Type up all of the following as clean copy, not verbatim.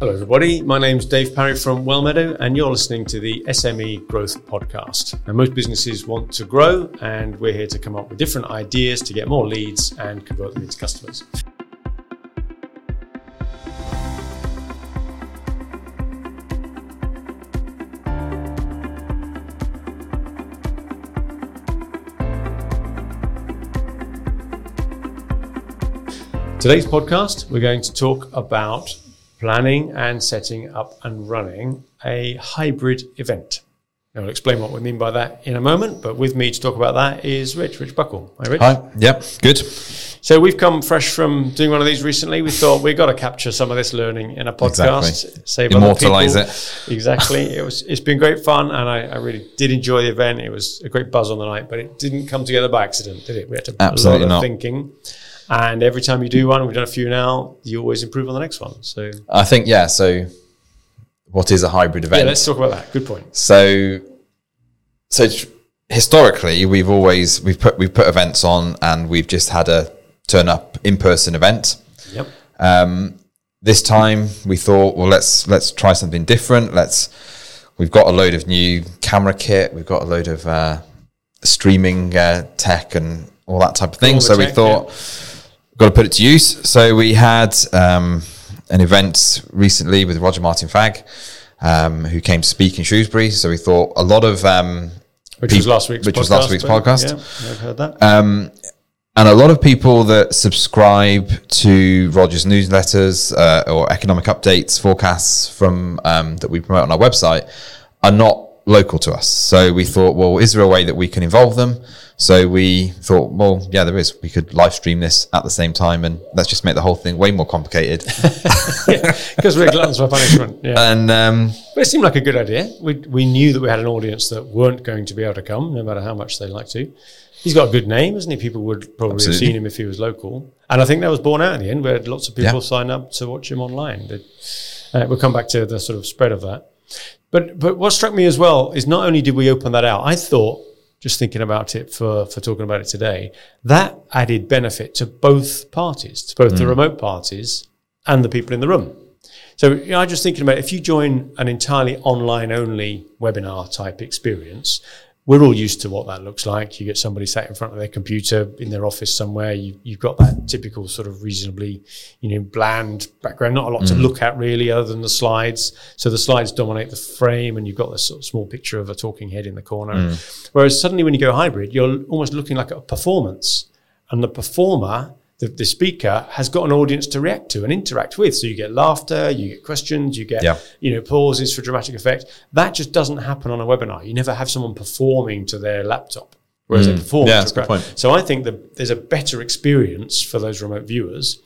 Hello everybody, my name's Dave Parry from Wellmeadow and you're listening to the SME Growth Podcast. Now most businesses want to grow and we're here to come up with different ideas to get more leads and convert them into customers. Today's podcast we're going to talk about planning and setting up and running a hybrid event. Now, I'll explain what we mean by that in a moment, but with me to talk about that is Rich Buckle. Hi, Rich. Hi. Yep. Good. So we've come fresh from doing one of these recently. We thought we've got to capture some of this learning in a podcast. Exactly. Save immortalize other people. It. Exactly. It's been great fun, and I really did enjoy the event. It was a great buzz on the night, but it didn't come together by accident, did it? We had to Absolutely a lot of not. Thinking. And every time you do one, we've done a few now, you always improve on the next one. So I think, yeah. So what is a hybrid event? Yeah, let's talk about that. Good point. So historically, we've put events on and we've just had a turn up in-person event. Yep. This time we thought, well, let's try something different. We've got a load of new camera kit. We've got a load of streaming tech and all that type of thing. So we thought, yeah. Got to put it to use. So we had an event recently with Roger Martin-Fagg, who came to speak in Shrewsbury. So we thought a lot of which was last week's podcast. Yeah, I've heard that. And a lot of people that subscribe to Roger's newsletters or economic updates, forecasts from that we promote on our website are not local to us. So we thought, well, is there a way that we can involve them? So we thought, well, yeah, there is. We could live stream this at the same time and let's just make the whole thing way more complicated. Because we're gluttons for punishment. Yeah. And, but it seemed like a good idea. We knew that we had an audience that weren't going to be able to come, no matter how much they like to. He's got a good name, hasn't he? People would probably Absolutely. Have seen him if he was local. And I think that was borne out in the end, where lots of people signed up to watch him online. We'll come back to the sort of spread of that. But what struck me as well is not only did we open that out, I thought, just thinking about it for talking about it today, that added benefit to both parties, to both the remote parties and the people in the room. So you know, I'm just thinking about if you join an entirely online-only webinar type experience, we're all used to what that looks like. You get somebody sat in front of their computer in their office somewhere. You've got that typical sort of reasonably, bland background. Not a lot to look at really, other than the slides. So the slides dominate the frame, and you've got this sort of small picture of a talking head in the corner. Whereas suddenly, when you go hybrid, you're almost looking like a performance, and the performer, the speaker, has got an audience to react to and interact with. So you get laughter, you get questions, you get pauses for dramatic effect. That just doesn't happen on a webinar. You never have someone performing to their laptop, whereas they perform. Yeah, that's a good point. So I think that there's a better experience for those remote viewers.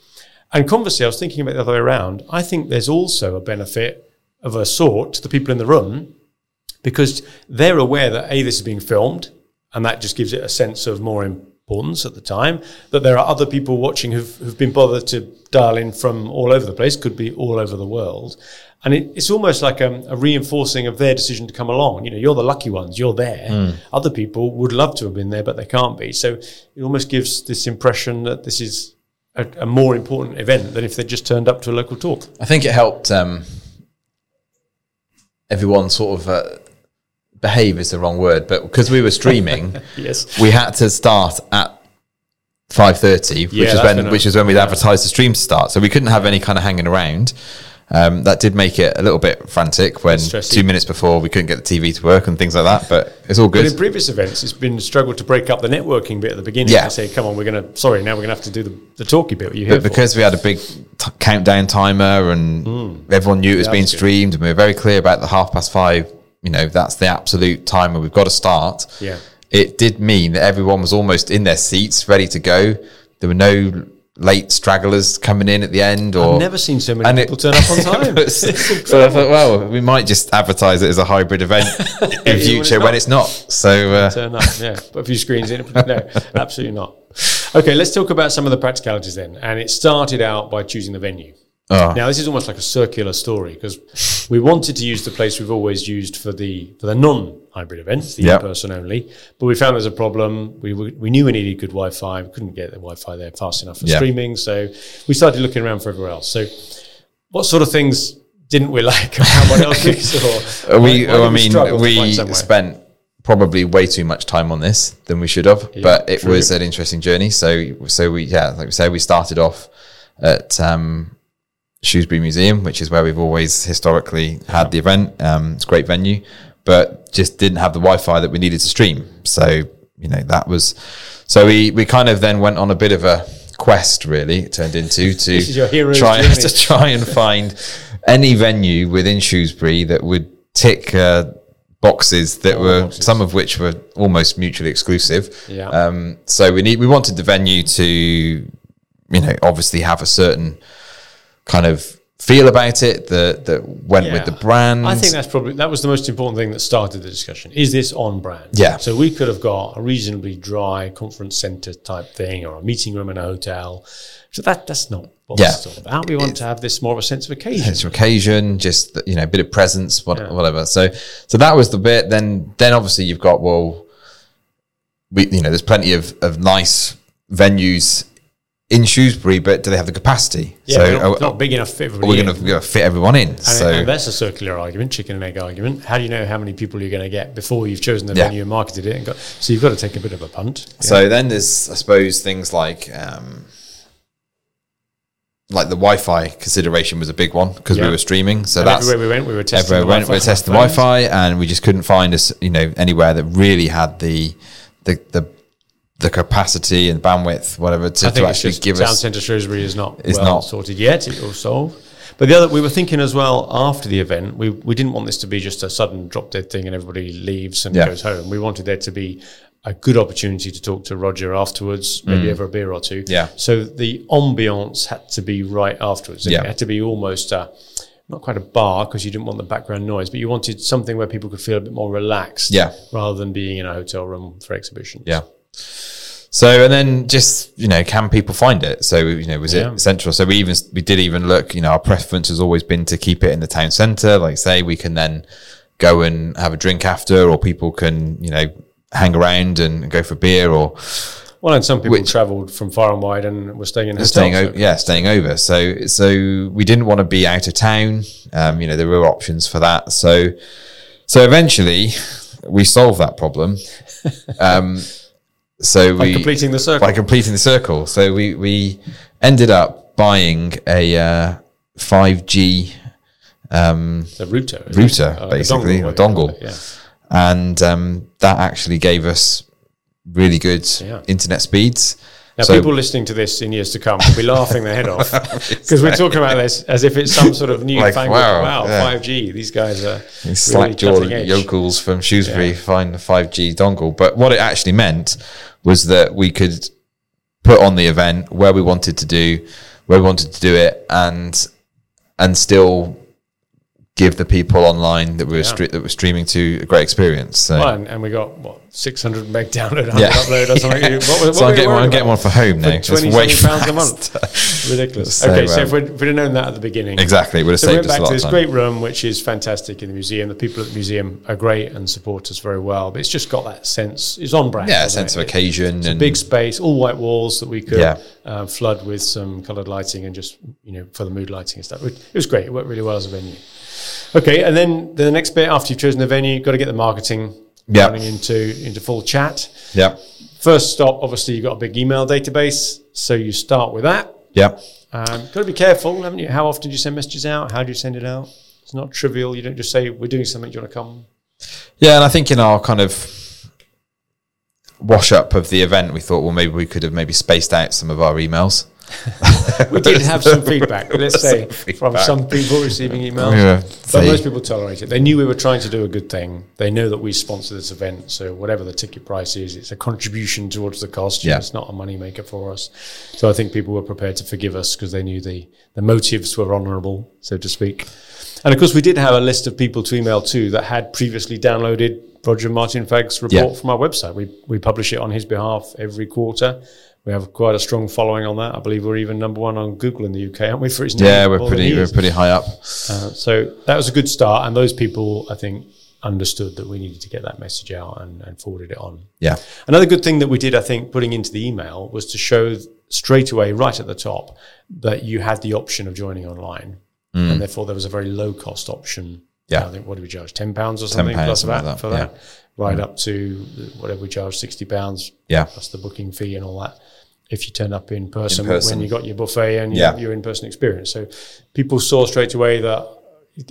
And conversely, I was thinking about it the other way around. I think there's also a benefit of a sort to the people in the room because they're aware that A, this is being filmed, and that just gives it a sense of more at the time, that there are other people watching who've been bothered to dial in from all over the place, could be all over the world. And it's almost like a reinforcing of their decision to come along. You're the lucky ones, you're there. Other people would love to have been there, but they can't be. So it almost gives this impression that this is a more important event than if they just turned up to a local talk. I think it helped everyone sort of... behave is the wrong word, but because we were streaming, we had to start at 5:30, which is when we'd advertised the stream to start. So we couldn't have any kind of hanging around. That did make it a little bit frantic when stressy. 2 minutes before we couldn't get the TV to work and things like that, but it's all good. But in previous events, it's been a struggle to break up the networking bit at the beginning and say, come on, we're going to have to do the talky bit. Because we had a big countdown timer and everyone knew it was being streamed and we were very clear about the 5:30, that's the absolute time where we've got to start. Yeah. It did mean that everyone was almost in their seats, ready to go. There were no late stragglers coming in at the end. I've never seen so many people turn up on time. So I thought, well, we might just advertise it as a hybrid event in future when it's not. So turn up, put a few screens in. No, absolutely not. Okay, let's talk about some of the practicalities then. And it started out by choosing the venue. Now, this is almost like a circular story because we wanted to use the place we've always used for the non-hybrid events, the in-person only, but we found there was a problem. We knew we needed good Wi-Fi. We couldn't get the Wi-Fi there fast enough for streaming, so we started looking around for everywhere else. So what sort of things didn't we like about what else we saw? I mean, we spent probably way too much time on this than we should have, but it was an interesting journey. So we, like we said, we started off at Shrewsbury Museum, which is where we've always historically had the event. It's a great venue, but just didn't have the Wi-Fi that we needed to stream. So, you know, that was, so we kind of then went on a bit of a quest, really. It turned into to try and find any venue within Shrewsbury that would tick boxes that some of which were almost mutually exclusive. So we wanted the venue to, you know, obviously have a certain kind of feel about it that went with the brand. I think that was the most important thing that started the discussion. Is this on brand? Yeah. So we could have got a reasonably dry conference center type thing or a meeting room in a hotel. So that's not what it's all about. We want to have this more of a sense of occasion. Sense of occasion, just, you know, a bit of presence, whatever. So that was the bit. Then obviously you've got, there's plenty of nice venues in Shrewsbury, but do they have the capacity? Yeah, so not big enough for everybody. We're going to fit everyone in. And that's a circular argument, chicken and egg argument. How do you know how many people you're going to get before you've chosen the venue and marketed it? So you've got to take a bit of a punt. So then there's, I suppose, things like the Wi-Fi consideration was a big one because we were streaming. So that's everywhere we went, we were testing. We were testing Wi-Fi, and we just couldn't find anywhere that really had the capacity and bandwidth, whatever, to actually give us. Town Centre Shrewsbury is not sorted yet. It will solve. But the other, we were thinking as well after the event, we didn't want this to be just a sudden drop dead thing and everybody leaves and goes home. We wanted there to be a good opportunity to talk to Roger afterwards, maybe over a beer or two. Yeah. So the ambiance had to be right afterwards. It had to be almost not quite a bar because you didn't want the background noise, but you wanted something where people could feel a bit more relaxed rather than being in a hotel room for exhibitions. Yeah. So, and then just, you know, can people find it? So, you know, was it central? So we did even look, you know, our preference has always been to keep it in the town centre. Like say, we can then go and have a drink after, or people can, you know, hang around and go for beer or... Well, and some people travelled from far and wide and were staying in hotels. Staying over. So we didn't want to be out of town. You know, there were options for that. So eventually we solved that problem. So by completing the circle. So we ended up buying a 5G router basically, a dongle. And that actually gave us really good internet speeds. Now, people listening to this in years to come will be laughing their head off because we're talking about this as if it's some sort of new fangled, 5G. These guys are really slack-jawed yokels from Shrewsbury find the 5G dongle. But what it actually meant was that we could put on the event where we wanted to do it, and still give the people online that we were streaming to a great experience. So, and we got 600 meg download, 100 upload or something. Yeah. What so I'm getting one for home now. That's way £20 a month. Ridiculous. So, okay, so if we'd have known that at the beginning, exactly, would have saved us a lot. So we went back to this great room, which is fantastic in the museum. The people at the museum are great and support us very well. But it's just got that sense. It's on brand. Yeah, a sense of occasion. It's a big space, all white walls that we could flood with some coloured lighting and just, you know, for the mood lighting and stuff. It was great. It worked really well as a venue. Okay, and then the next bit after you've chosen the venue, you've got to get the marketing running into full chat. Yeah. First stop, obviously, you've got a big email database, so you start with that. Yeah. Got to be careful, haven't you? How often do you send messages out? How do you send it out? It's not trivial. You don't just say, we're doing something, do you want to come? Yeah, and I think in our kind of wash-up of the event, we thought, well, maybe we could have spaced out some of our emails. We did have some feedback, let's say, from some people receiving emails. But most people tolerate it. They knew we were trying to do a good thing. They know that we sponsor this event, so whatever the ticket price is, it's a contribution towards the cost. Yeah. It's not a moneymaker for us. So I think people were prepared to forgive us because they knew the motives were honourable, so to speak. And, of course, we did have a list of people to email to that had previously downloaded Roger Martin-Fagg's report from our website. We publish it on his behalf every quarter. We have quite a strong following on that. I believe we're even number one on Google in the UK, aren't we? For its we're pretty high up. So that was a good start, and those people, I think, understood that we needed to get that message out and forwarded it on. Yeah. Another good thing that we did, I think, putting into the email was to show straight away, right at the top, that you had the option of joining online. and therefore there was a very low cost option. Yeah, I think what do we charge, £10 or something plus that for that, right up to whatever we charge, £60 plus the booking fee and all that. If you turn up in person, when you got your buffet and you your in-person experience, so people saw straight away that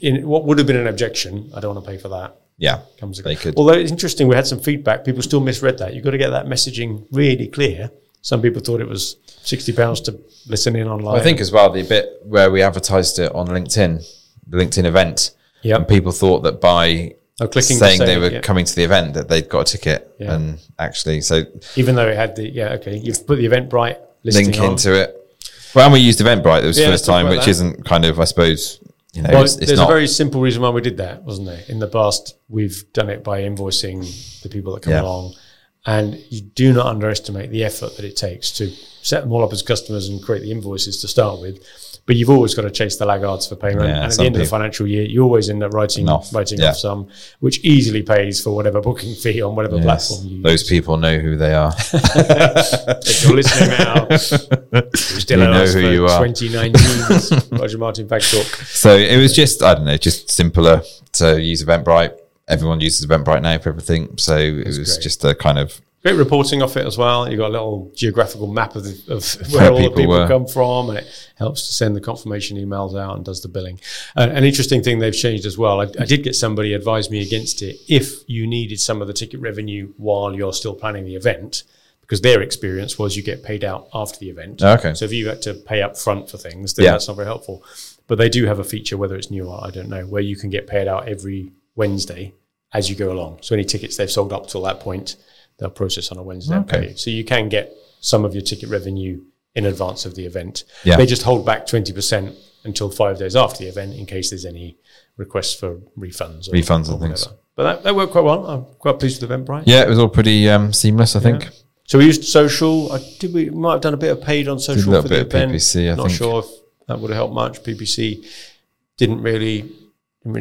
in what would have been an objection, I don't want to pay for that. Yeah, comes they could. Although it's interesting, we had some feedback. People still misread that. You've got to get that messaging really clear. Some people thought it was £60 to listen in online. Well, I think as well, the bit where we advertised it on LinkedIn, the LinkedIn event, and people thought that by saying they were coming to the event that they'd got a ticket. Yeah. And actually, so... Even though it had the... Yeah, okay. You've put the Eventbrite listing link into it. Well, and we used Eventbrite. It was the first time, which isn't kind of, I suppose... You know, well, there's a very simple reason why we did that, wasn't there? In the past, we've done it by invoicing the people that come along. And you do not underestimate the effort that it takes to set them all up as customers and create the invoices to start with. But you've always got to chase the laggards for payment. Yeah, and at the end of the financial year, you always end up writing off some, which easily pays for whatever booking fee on whatever platform you use. Those people know who they are. If you're listening now, you know who you are. 2019 Roger Martin-Fagg talk. So it was just, I don't know, just simpler to use Eventbrite. Everyone uses Eventbrite now for everything. So it was just a kind of... Great reporting off it as well. You got a little geographical map of where all the people come from, and it helps to send the confirmation emails out and does the billing. An interesting thing they've changed as well. I did get somebody advise me against it if you needed some of the ticket revenue while you're still planning the event, because their experience was you get paid out after the event. Okay. So if you had to pay up front for things, then that's not very helpful. But they do have a feature, whether it's new or I don't know, where you can get paid out every Wednesday as you go along. So any tickets they've sold up till that point, they'll process on a Wednesday. Okay. So you can get some of your ticket revenue in advance of the event. Yeah. They just hold back 20% until 5 days after the event in case there's any requests for refunds or whatever. Things. But that worked quite well. I'm quite pleased with Eventbrite. Yeah, it was all pretty seamless, I think. So we used social. We might have done a bit of paid on social for the event. PPC, I think. Not sure if that would have helped much. PPC didn't really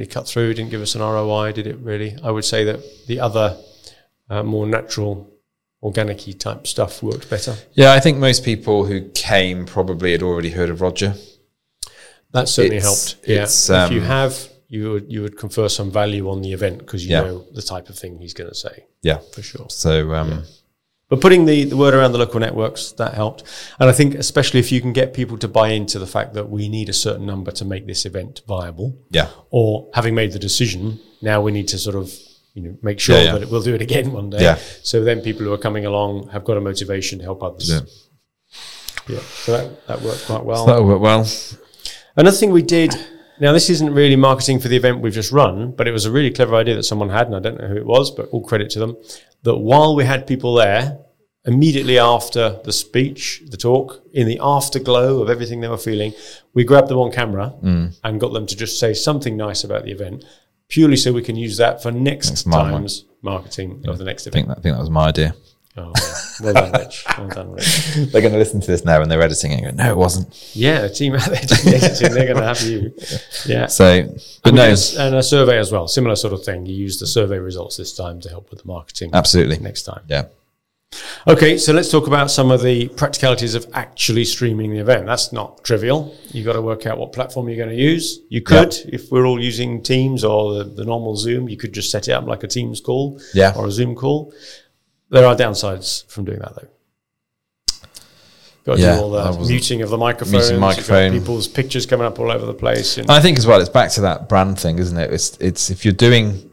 cut through. Didn't give us an ROI, did it really? I would say that the other... more natural, organic-y type stuff worked better. Yeah, I think most people who came probably had already heard of Roger. That certainly helped. Yeah, if you have, you would confer some value on the event because you know the type of thing he's going to say. Yeah, for sure. So, but putting the word around the local networks, that helped. And I think especially if you can get people to buy into the fact that we need a certain number to make this event viable. Yeah. Or having made the decision, now we need to sort of, make sure that we'll do it again one day. Yeah. So then people who are coming along have got a motivation to help others. Yeah. So that worked quite well. So that worked well. Another thing we did, now this isn't really marketing for the event we've just run, but it was a really clever idea that someone had, and I don't know who it was, but all credit to them, that while we had people there, immediately after the speech, the talk, in the afterglow of everything they were feeling, we grabbed them on camera and got them to just say something nice about the event, purely so we can use that for next time's marketing of the next event. I think that was my idea. Oh, well done, Rich. Well done, Rich. They're going to listen to this now and they're editing it. No, it wasn't. Yeah, the team out there editing, they're going to have you. Yeah. So, but no. And a survey as well, similar sort of thing. You use the survey results this time to help with the marketing. Absolutely. Next time. Yeah. Okay, so let's talk about some of the practicalities of actually streaming the event. That's not trivial. You've got to work out what platform you're going to use. You could, if we're all using Teams or the normal Zoom, you could just set it up like a Teams call or a Zoom call. There are downsides from doing that, though. Got to do all the muting of the microphone. People's pictures coming up all over the place. And I think as well, it's back to that brand thing, isn't it? It's if you're doing...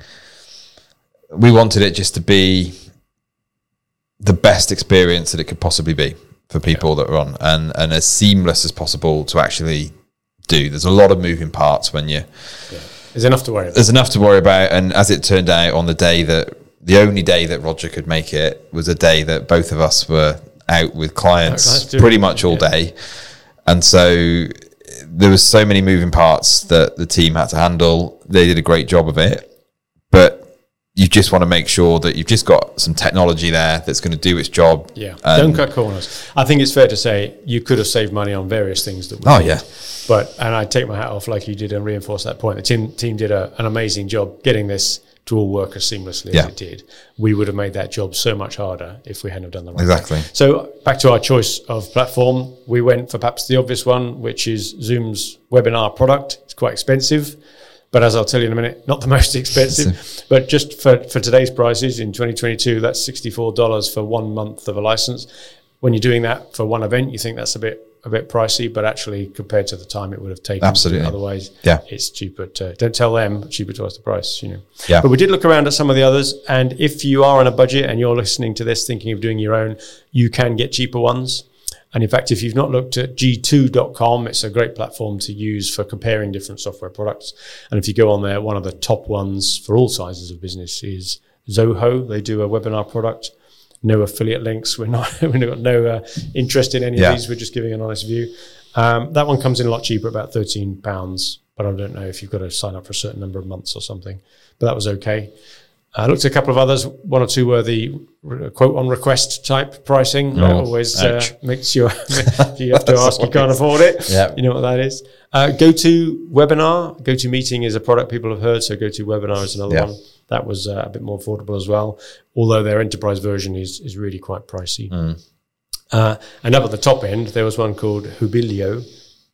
We wanted it just to be the best experience that it could possibly be for people that are on, and as seamless as possible to actually do. There's a lot of moving parts when you... Yeah. There's enough to worry about. And as it turned out, on the day that... The only day that Roger could make it was a day that both of us were out with clients pretty much all day. And so there was so many moving parts that the team had to handle. They did a great job of it. But you just want to make sure that you've just got some technology there that's going to do its job. Yeah, don't cut corners. I think it's fair to say you could have saved money on various things that we did. Yeah. And I take my hat off like you did and reinforce that point. The team did an amazing job getting this to all work as seamlessly as it did. We would have made that job so much harder if we hadn't have done the right thing. So back to our choice of platform, we went for perhaps the obvious one, which is Zoom's webinar product. It's quite expensive, but as I'll tell you in a minute, not the most expensive. But just for today's prices in 2022, that's $64 for 1 month of a license. When you're doing that for one event, you think that's a bit pricey, but actually compared to the time it would have taken. Absolutely. Otherwise, it's cheaper to, don't tell them, cheaper twice the price, you know. Yeah. But we did look around at some of the others, and if you are on a budget and you're listening to this thinking of doing your own, you can get cheaper ones. And in fact, if you've not looked at G2.com, it's a great platform to use for comparing different software products. And if you go on there, one of the top ones for all sizes of business is Zoho. They do a webinar product. No affiliate links. We've got no interest in any of these. We're just giving an honest view. That one comes in a lot cheaper, about £13. But I don't know if you've got to sign up for a certain number of months or something. But that was okay. I looked at a couple of others. One or two were the quote on request type pricing. That always makes you, if you have to ask, you can't afford it. Yep. You know what that is. GoToWebinar. GoToMeeting is a product people have heard. So GoToWebinar is another one. That was a bit more affordable as well, although their enterprise version is really quite pricey. And up at the top end, there was one called Hubilio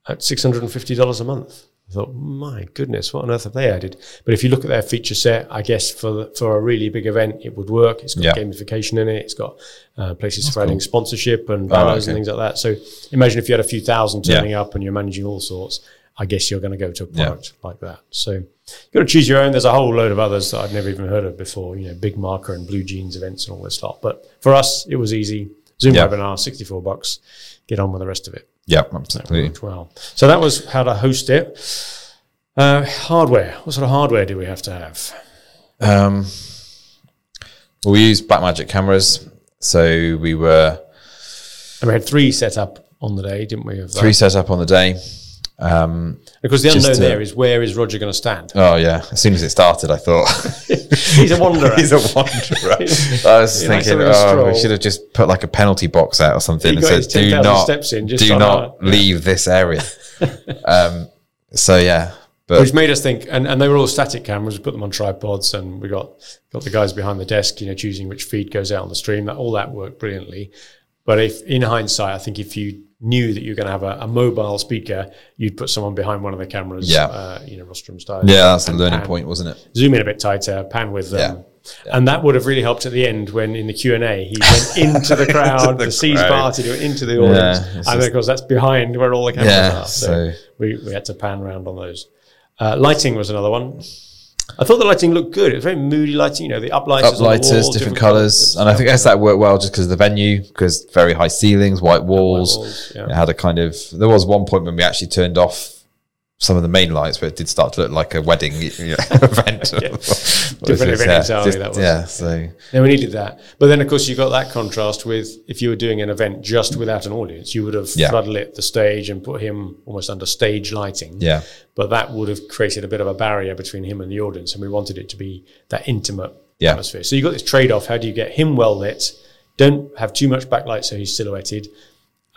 at $650 a month. I thought, my goodness, what on earth have they added? But if you look at their feature set, I guess for a really big event, it would work. It's got gamification in it. It's got places for adding sponsorship and banners and things like that. So imagine if you had a few thousand turning up and you're managing all sorts. I guess you're going to go to a product like that. So you've got to choose your own. There's a whole load of others that I'd never even heard of before, you know, Big Marker and Blue Jeans events and all this stuff. But for us, it was easy. Zoom webinar, $64. Get on with the rest of it. Yeah, absolutely. That worked well. So that was how to host it. Hardware. What sort of hardware do we have to have? Well, we use Blackmagic cameras. So we were... And we had three set up on the day, didn't we? Three set up on the day. Because the unknown there is, where is Roger going to stand? Oh yeah, as soon as it started I thought he's a wanderer. I was thinking we should have just put like a penalty box out or something and said do not leave this area. Which made us think, and they were all static cameras. We put them on tripods, and we got the guys behind the desk, you know, choosing which feed goes out on the stream. All that worked brilliantly. But if in hindsight, I think if you knew that you're going to have a mobile speaker, you'd put someone behind one of the cameras, you know, rostrum style. Yeah, that's a learning point, wasn't it? Zoom in a bit tighter, pan with them. And that would have really helped at the end when in the Q&A, he went into the crowd, the C's parted into the audience. And of course, that's behind where all the cameras are. So we had to pan around on those. Lighting was another one. I thought the lighting looked good. It was very moody lighting, you know, the uplighters, different colours. And I think that worked well just because of the venue, because very high ceilings, white walls. It had a kind of, there was one point when we actually turned off some of the main lights, but it did start to look like a wedding event. Different event entirely, that was. Yeah, so. No, we needed that. But then, of course, you got that contrast with, if you were doing an event just without an audience, you would have floodlit the stage and put him almost under stage lighting. Yeah. But that would have created a bit of a barrier between him and the audience, and we wanted it to be that intimate atmosphere. So you got this trade-off. How do you get him well lit? Don't have too much backlight so he's silhouetted.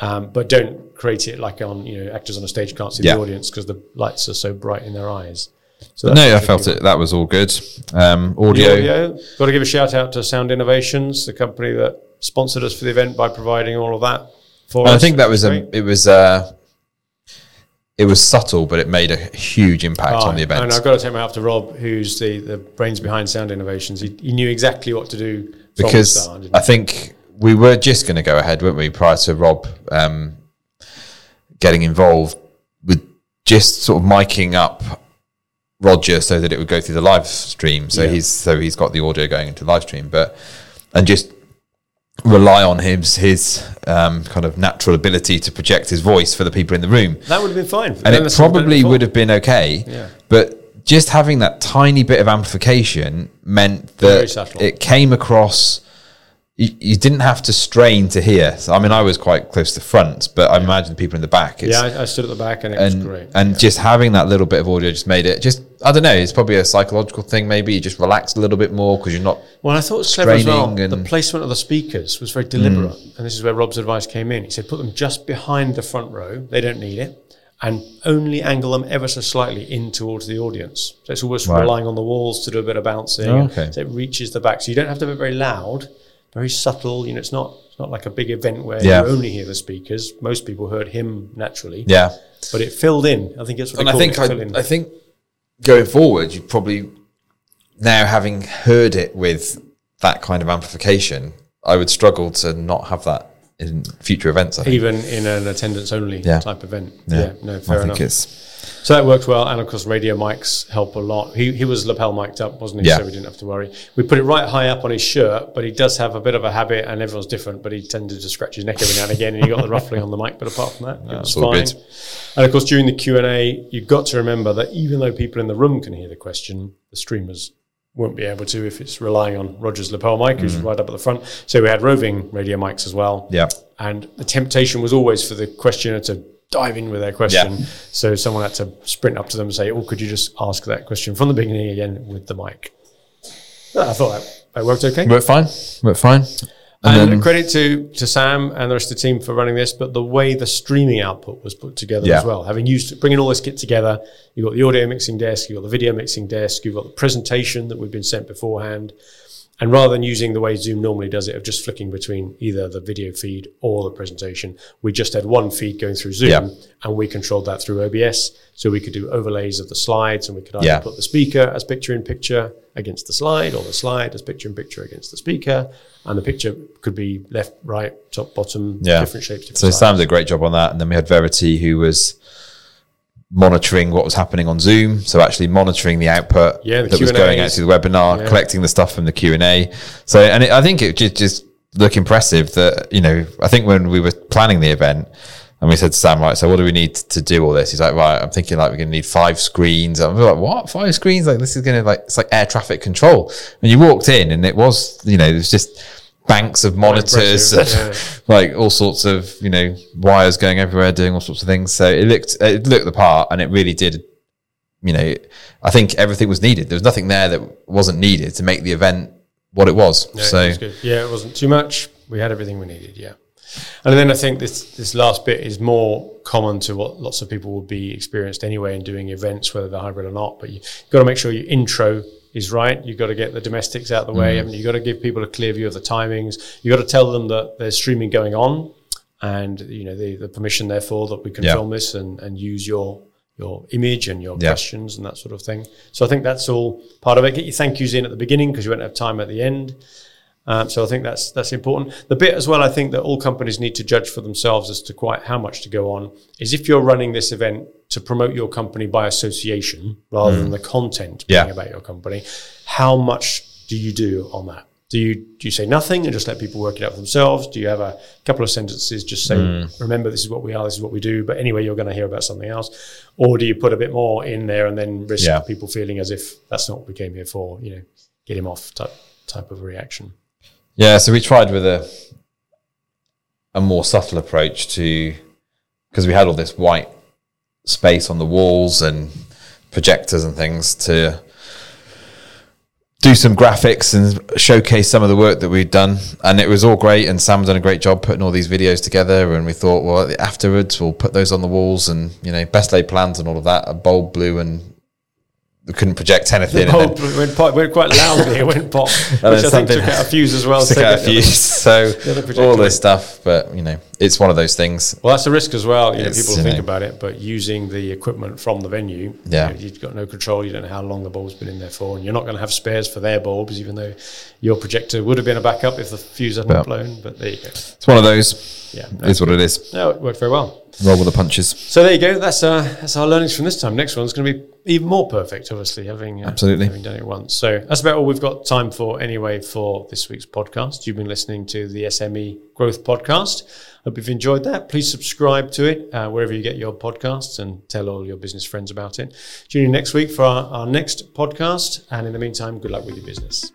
But don't create it like on, you know, actors on a stage can't see the audience because the lights are so bright in their eyes. So no, I felt it. That was all good. Audio. Got to give a shout out to Sound Innovations, the company that sponsored us for the event by providing all of that for us. I think that was it was subtle, but it made a huge impact on the event. And I've got to take my hat off to Rob, who's the brains behind Sound Innovations. He knew exactly what to do from the start, didn't he? We were just going to go ahead, weren't we, prior to Rob getting involved with just sort of miking up Roger so that it would go through the live stream. So he's got the audio going into the live stream, and just rely on his kind of natural ability to project his voice for the people in the room. That would have been fine, and it probably would have been okay. Yeah. But just having that tiny bit of amplification meant that it came across you didn't have to strain to hear. So, I mean, I was quite close to the front, but I imagine people in the back. I stood at the back and it was great. And just having that little bit of audio just made it just, I don't know, it's probably a psychological thing. Maybe you just relax a little bit more because you're not. Well, I thought it's clever as well. The placement of the speakers was very deliberate. And this is where Rob's advice came in. He said, put them just behind the front row. They don't need it. And only angle them ever so slightly in towards the audience. So it's almost relying on the walls to do a bit of bouncing. Oh, okay. So it reaches the back. So you don't have to be very loud, very subtle. You know, it's not like a big event where you only hear the speakers. Most people heard him naturally. Yeah. But it filled in. I think it's what they call it. I think going forward, you probably, now having heard it with that kind of amplification, I would struggle to not have that in future events, I think. Even in an attendance-only type event. Fair enough. So that worked well, and of course, radio mics help a lot. He was lapel mic'd up, wasn't he? Yeah. So we didn't have to worry. We put it right high up on his shirt, but he does have a bit of a habit, and everyone's different. But he tended to scratch his neck every now and again, and he got the ruffling on the mic. But apart from that, it was fine. And of course, during the Q&A, you've got to remember that even though people in the room can hear the question, the streamers won't be able to if it's relying on Roger's lapel mic, who's right up at the front. So we had roving radio mics as well. Yeah. And the temptation was always for the questioner to dive in with their question. Yeah. So someone had to sprint up to them and say, could you just ask that question from the beginning again with the mic? I thought that worked okay. Worked fine. And credit to Sam and the rest of the team for running this, but the way the streaming output was put together as well, bringing all this kit together, you've got the audio mixing desk, you've got the video mixing desk, you've got the presentation that we've been sent beforehand. And rather than using the way Zoom normally does it of just flicking between either the video feed or the presentation, we just had one feed going through Zoom and we controlled that through OBS. So we could do overlays of the slides and we could either put the speaker as picture-in-picture against the slide or the slide as picture-in-picture against the speaker. And the picture could be left, right, top, bottom, different shapes. Different sides. Sam did a great job on that. And then we had Verity, who was monitoring what was happening on Zoom, so actually monitoring the output that was going out to the webinar, collecting the stuff from the Q&A. So, and I think it just looked impressive that, you know, I think when we were planning the event and we said to Sam, right, so what do we need to do all this? He's like, right, I'm thinking like we're going to need 5 screens. I'm like, what? 5 screens? Like this is going to it's like air traffic control. And you walked in and it was, you know, it was just banks of monitors and like all sorts of, you know, wires going everywhere doing all sorts of things. So it looked the part, and it really did, you know, I think everything was needed. There was nothing there that wasn't needed to make the event what it was. It wasn't too much. We had everything we needed. And then I think this last bit is more common to what lots of people would be experienced anyway in doing events, whether they're hybrid or not, but you've got to make sure you intro is right. You've got to get the domestics out of the way. Mm-hmm. You've got to give people a clear view of the timings. You've got to tell them that there's streaming going on and, you know, the permission, therefore, that we can film this and use your image and your questions and that sort of thing. So I think that's all part of it. Get your thank yous in at the beginning because you won't have time at the end. So I think that's important. The bit as well, I think that all companies need to judge for themselves as to quite how much to go on is if you're running this event to promote your company by association rather than the content being about your company, how much do you do on that? Do you say nothing and just let people work it out for themselves? Do you have a couple of sentences just saying, remember, this is what we are, this is what we do, but anyway, you're going to hear about something else? Or do you put a bit more in there and then risk people feeling as if that's not what we came here for, you know, get him off type of reaction? Yeah, so we tried with a more subtle approach to, because we had all this white space on the walls and projectors and things to do some graphics and showcase some of the work that we'd done. And it was all great, and Sam's done a great job putting all these videos together, and we thought, well, afterwards we'll put those on the walls and, you know, best laid plans and all of that, a bold blue, and we couldn't project anything. It went quite loudly. It went pop, which I think took out a fuse as well. So all this stuff, but, you know, it's one of those things. Well, that's a risk as well. You know, people think about it, but using the equipment from the venue, you know, you've got no control. You don't know how long the bulb's been in there for, and you're not going to have spares for their bulbs, even though your projector would have been a backup if the fuse hadn't blown. But there you go. It's one of those. Yeah, is what it is. No, it worked very well. Roll with the punches. So there you go. That's our learnings from this time. Next one's going to be even more perfect, obviously, having done it once. So that's about all we've got time for anyway for this week's podcast. You've been listening to the SME Growth Podcast. Hope you've enjoyed that. Please subscribe to it wherever you get your podcasts, and tell all your business friends about it. Tune in next week for our next podcast. And in the meantime, good luck with your business.